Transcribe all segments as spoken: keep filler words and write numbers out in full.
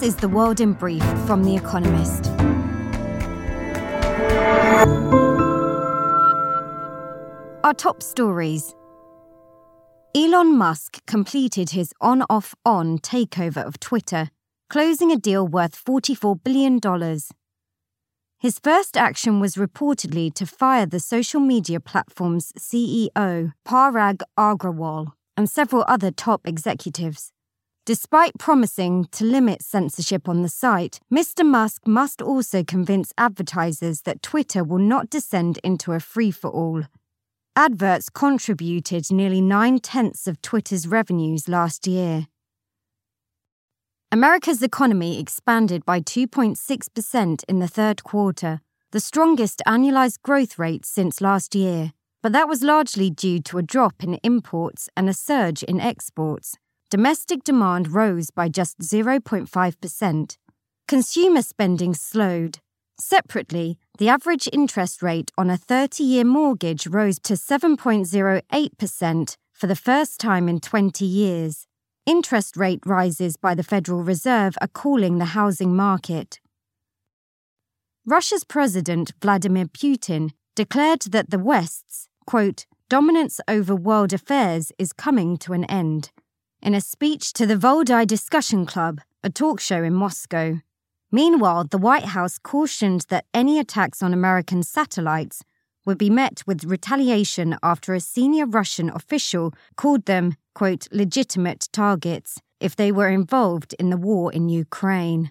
This is The World in Brief from The Economist. Our top stories. Elon Musk completed his on-off-on takeover of Twitter, closing a deal worth forty-four billion dollars. His first action was reportedly to fire the social media platform's C E O, Parag Agrawal, and several other top executives. Despite promising to limit censorship on the site, Mister Musk must also convince advertisers that Twitter will not descend into a free-for-all. Adverts contributed nearly nine-tenths of Twitter's revenues last year. America's economy expanded by two point six percent in the third quarter, the strongest annualized growth rate since last year. But that was largely due to a drop in imports and a surge in exports. Domestic demand rose by just zero point five percent. Consumer spending slowed. Separately, the average interest rate on a thirty-year mortgage rose to seven point zero eight percent for the first time in twenty years. Interest rate rises by the Federal Reserve are cooling the housing market. Russia's President Vladimir Putin declared that the West's, quote, dominance over world affairs is coming to an end, in a speech to the Valdai Discussion Club, a talk show in Moscow. Meanwhile, the White House cautioned that any attacks on American satellites would be met with retaliation after a senior Russian official called them, quote, legitimate targets if they were involved in the war in Ukraine.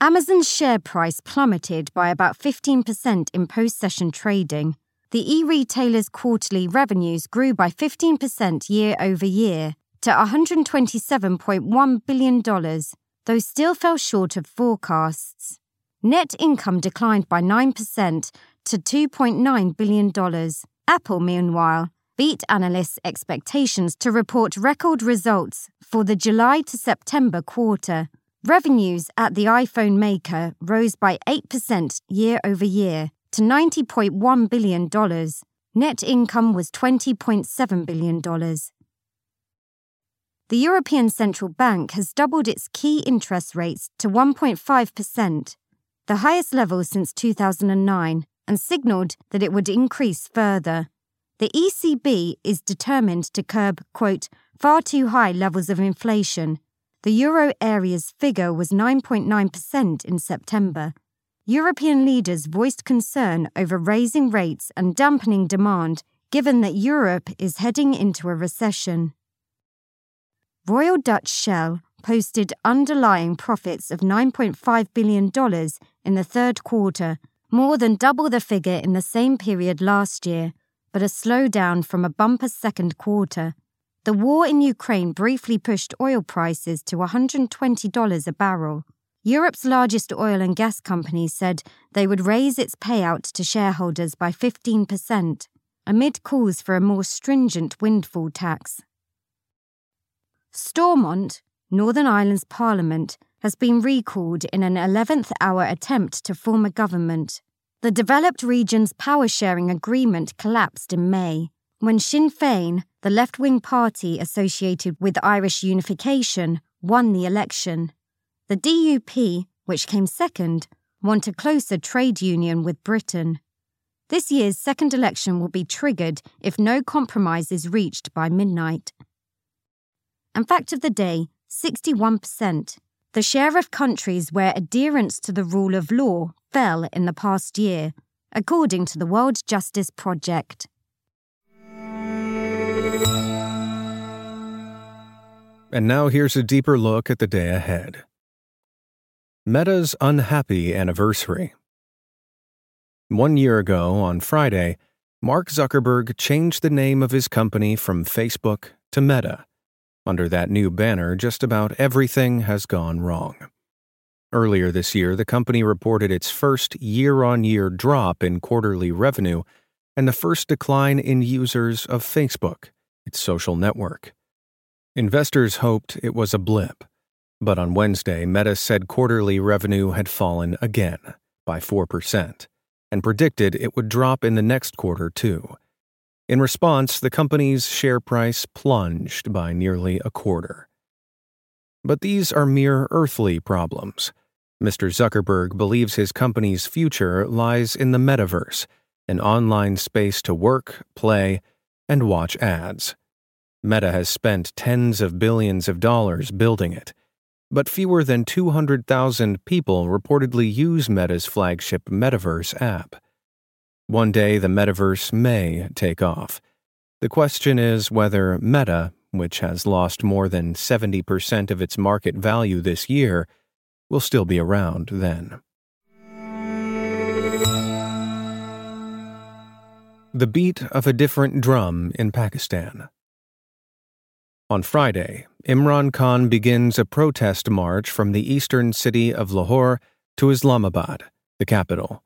Amazon's share price plummeted by about fifteen percent in post-session trading. The e-retailer's quarterly revenues grew by fifteen percent year over year to one hundred twenty-seven point one billion dollars, though still fell short of forecasts. Net income declined by nine percent to two point nine billion dollars. Apple, meanwhile, beat analysts' expectations to report record results for the July to September quarter. Revenues at the iPhone maker rose by eight percent year over year to ninety point one billion dollars. Net income was twenty point seven billion dollars. The European Central Bank has doubled its key interest rates to one point five percent, the highest level since two thousand nine, and signalled that it would increase further. The E C B is determined to curb, quote, far too high levels of inflation. The euro area's figure was nine point nine percent in September. European leaders voiced concern over raising rates and dampening demand, given that Europe is heading into a recession. Royal Dutch Shell posted underlying profits of nine point five billion dollars in the third quarter, more than double the figure in the same period last year, but a slowdown from a bumper second quarter. The war in Ukraine briefly pushed oil prices to one hundred twenty dollars a barrel. Europe's largest oil and gas company said they would raise its payout to shareholders by fifteen percent, amid calls for a more stringent windfall tax. Stormont, Northern Ireland's parliament, has been recalled in an eleventh-hour attempt to form a government. The developed region's power-sharing agreement collapsed in May, when Sinn Féin, the left-wing party associated with Irish unification, won the election. The D U P, which came second, wants a closer trade union with Britain. This year's second election will be triggered if no compromise is reached by midnight. And fact of the day, sixty-one percent. The share of countries where adherence to the rule of law fell in the past year, according to the World Justice Project. And now here's a deeper look at the day ahead. Meta's unhappy anniversary. One year ago, on Friday, Mark Zuckerberg changed the name of his company from Facebook to Meta. Under that new banner, just about everything has gone wrong. Earlier this year, the company reported its first year-on-year drop in quarterly revenue and the first decline in users of Facebook, its social network. Investors hoped it was a blip, but on Wednesday, Meta said quarterly revenue had fallen again by four percent and predicted it would drop in the next quarter too. In response, the company's share price plunged by nearly a quarter. But these are mere earthly problems. Mister Zuckerberg believes his company's future lies in the metaverse, an online space to work, play, and watch ads. Meta has spent tens of billions of dollars building it, but fewer than two hundred thousand people reportedly use Meta's flagship metaverse app. One day, the metaverse may take off. The question is whether Meta, which has lost more than seventy percent of its market value this year, will still be around then. The beat of a different drum in Pakistan. On Friday, Imran Khan begins a protest march from the eastern city of Lahore to Islamabad, the capital.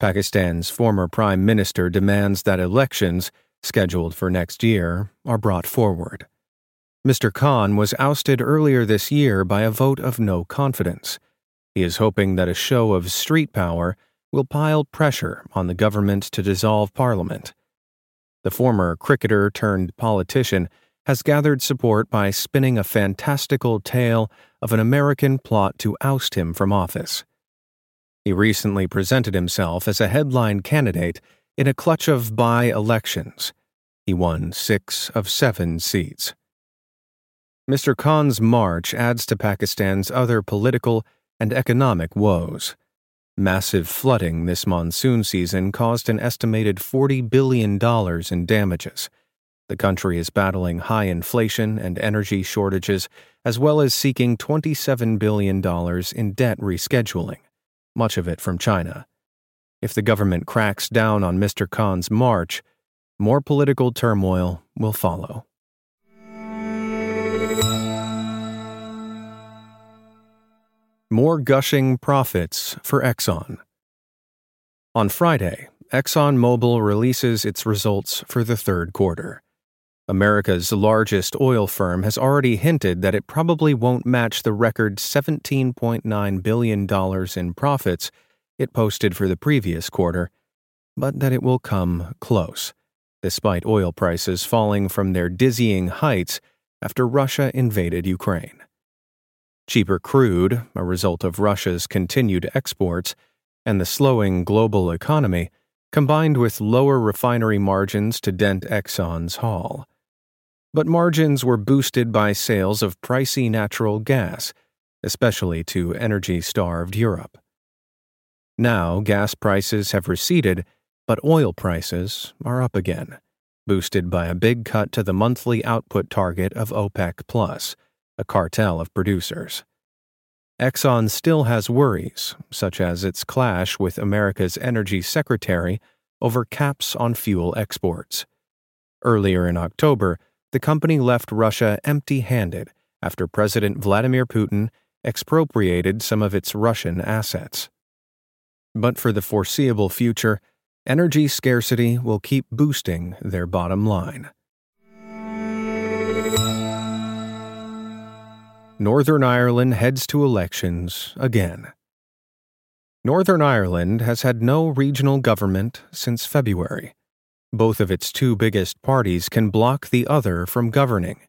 Pakistan's former prime minister demands that elections, scheduled for next year, are brought forward. Mister Khan was ousted earlier this year by a vote of no confidence. He is hoping that a show of street power will pile pressure on the government to dissolve parliament. The former cricketer-turned-politician has gathered support by spinning a fantastical tale of an American plot to oust him from office. He recently presented himself as a headline candidate in a clutch of by-elections. He won six of seven seats. Mister Khan's march adds to Pakistan's other political and economic woes. Massive flooding this monsoon season caused an estimated forty billion dollars in damages. The country is battling high inflation and energy shortages, as well as seeking twenty-seven billion dollars in debt rescheduling, much of it from China. If the government cracks down on Mister Khan's march, more political turmoil will follow. More gushing profits for Exxon. On Friday, ExxonMobil releases its results for the third quarter. America's largest oil firm has already hinted that it probably won't match the record seventeen point nine billion dollars in profits it posted for the previous quarter, but that it will come close, despite oil prices falling from their dizzying heights after Russia invaded Ukraine. Cheaper crude, a result of Russia's continued exports, and the slowing global economy, combined with lower refinery margins to dent Exxon's haul. But margins were boosted by sales of pricey natural gas, especially to energy-starved Europe. Now, gas prices have receded, but oil prices are up again, boosted by a big cut to the monthly output target of OPEC+, a cartel of producers. Exxon still has worries, such as its clash with America's energy secretary over caps on fuel exports. Earlier in October, the company left Russia empty-handed after President Vladimir Putin expropriated some of its Russian assets. But for the foreseeable future, energy scarcity will keep boosting their bottom line. Northern Ireland heads to elections again. Northern Ireland has had no regional government since February. Both of its two biggest parties can block the other from governing.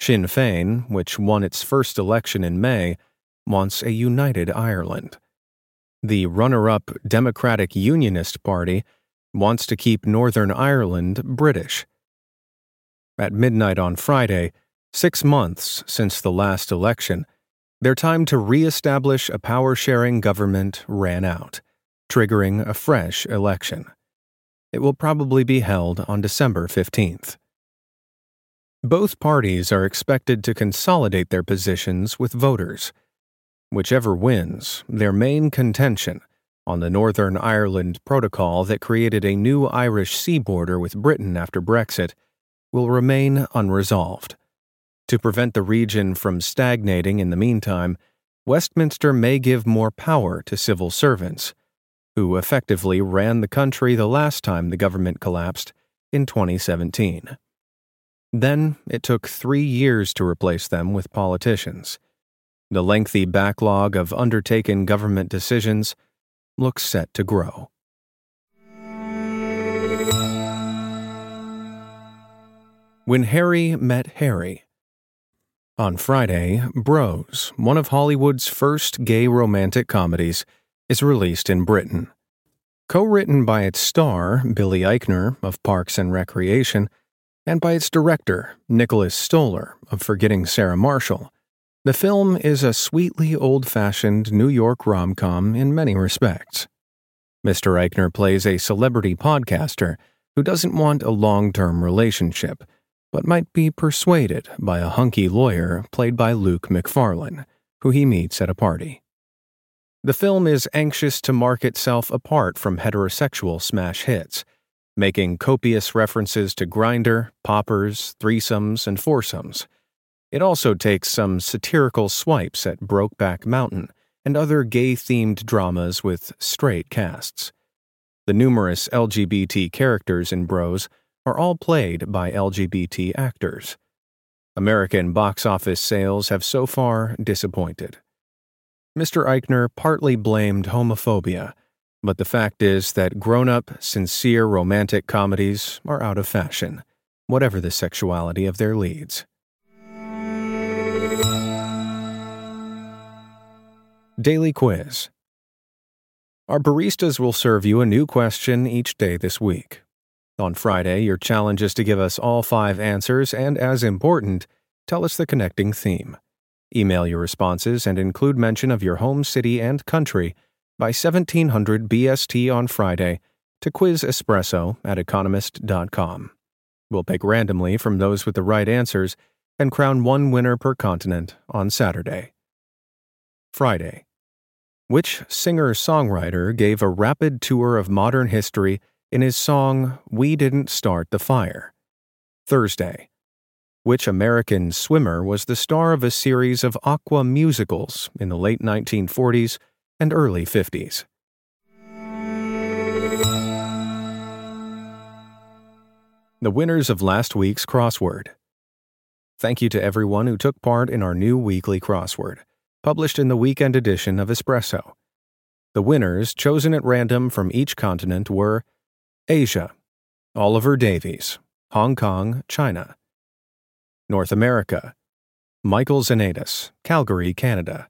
Sinn Féin, which won its first election in May, wants a united Ireland. The runner-up Democratic Unionist Party wants to keep Northern Ireland British. At midnight on Friday, six months since the last election, their time to re-establish a power-sharing government ran out, triggering a fresh election. It will probably be held on December fifteenth. Both parties are expected to consolidate their positions with voters. Whichever wins, their main contention on the Northern Ireland Protocol that created a new Irish sea border with Britain after Brexit will remain unresolved. To prevent the region from stagnating in the meantime, Westminster may give more power to civil servants, who effectively ran the country the last time the government collapsed in twenty seventeen. Then it took three years to replace them with politicians. The lengthy backlog of undertaken government decisions looks set to grow. When Harry Met Harry. On Friday, Bros, one of Hollywood's first gay romantic comedies, is released in Britain. Co-written by its star, Billy Eichner, of Parks and Recreation, and by its director, Nicholas Stoller, of Forgetting Sarah Marshall, the film is a sweetly old-fashioned New York rom-com in many respects. Mister Eichner plays a celebrity podcaster who doesn't want a long-term relationship, but might be persuaded by a hunky lawyer played by Luke McFarlane, who he meets at a party. The film is anxious to mark itself apart from heterosexual smash hits, making copious references to Grindr, poppers, threesomes, and foursomes. It also takes some satirical swipes at Brokeback Mountain and other gay-themed dramas with straight casts. The numerous L G B T characters in Bros are all played by L G B T actors. American box office sales have so far disappointed. Mister Eichner partly blamed homophobia, but the fact is that grown-up, sincere romantic comedies are out of fashion, whatever the sexuality of their leads. Daily Quiz. Our baristas will serve you a new question each day this week. On Friday, your challenge is to give us all five answers and, as important, tell us the connecting theme. Email your responses and include mention of your home city and country by seventeen hundred B S T on Friday to quizespresso at economist dot com. We'll pick randomly from those with the right answers and crown one winner per continent on Saturday. Friday. Which singer-songwriter gave a rapid tour of modern history in his song, We Didn't Start the Fire? Thursday. Which American swimmer was the star of a series of aqua musicals in the late nineteen forties and early fifties? The winners of last week's crossword. Thank you to everyone who took part in our new weekly crossword, published in the weekend edition of Espresso. The winners, chosen at random from each continent, were Asia, Oliver Davies, Hong Kong, China; North America, Michael Zanatis, Calgary, Canada;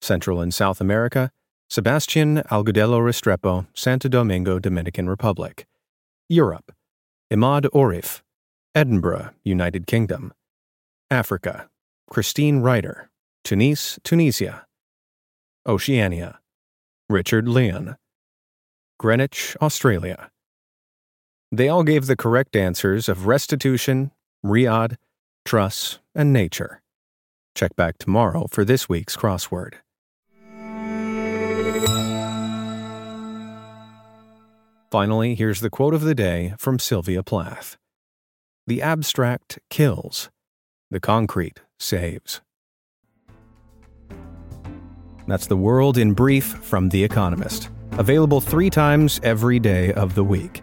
Central and South America, Sebastian Algudello Restrepo, Santo Domingo, Dominican Republic; Europe, Imad Orif, Edinburgh, United Kingdom; Africa, Christine Ryder, Tunis, Tunisia; Oceania, Richard Leon, Greenwich, Australia. They all gave the correct answers of restitution, Riyadh, truss, and nature. Check back tomorrow for this week's crossword. Finally, here's the quote of the day from Sylvia Plath. The abstract kills. The concrete saves. That's the world in brief from The Economist, available three times every day of the week.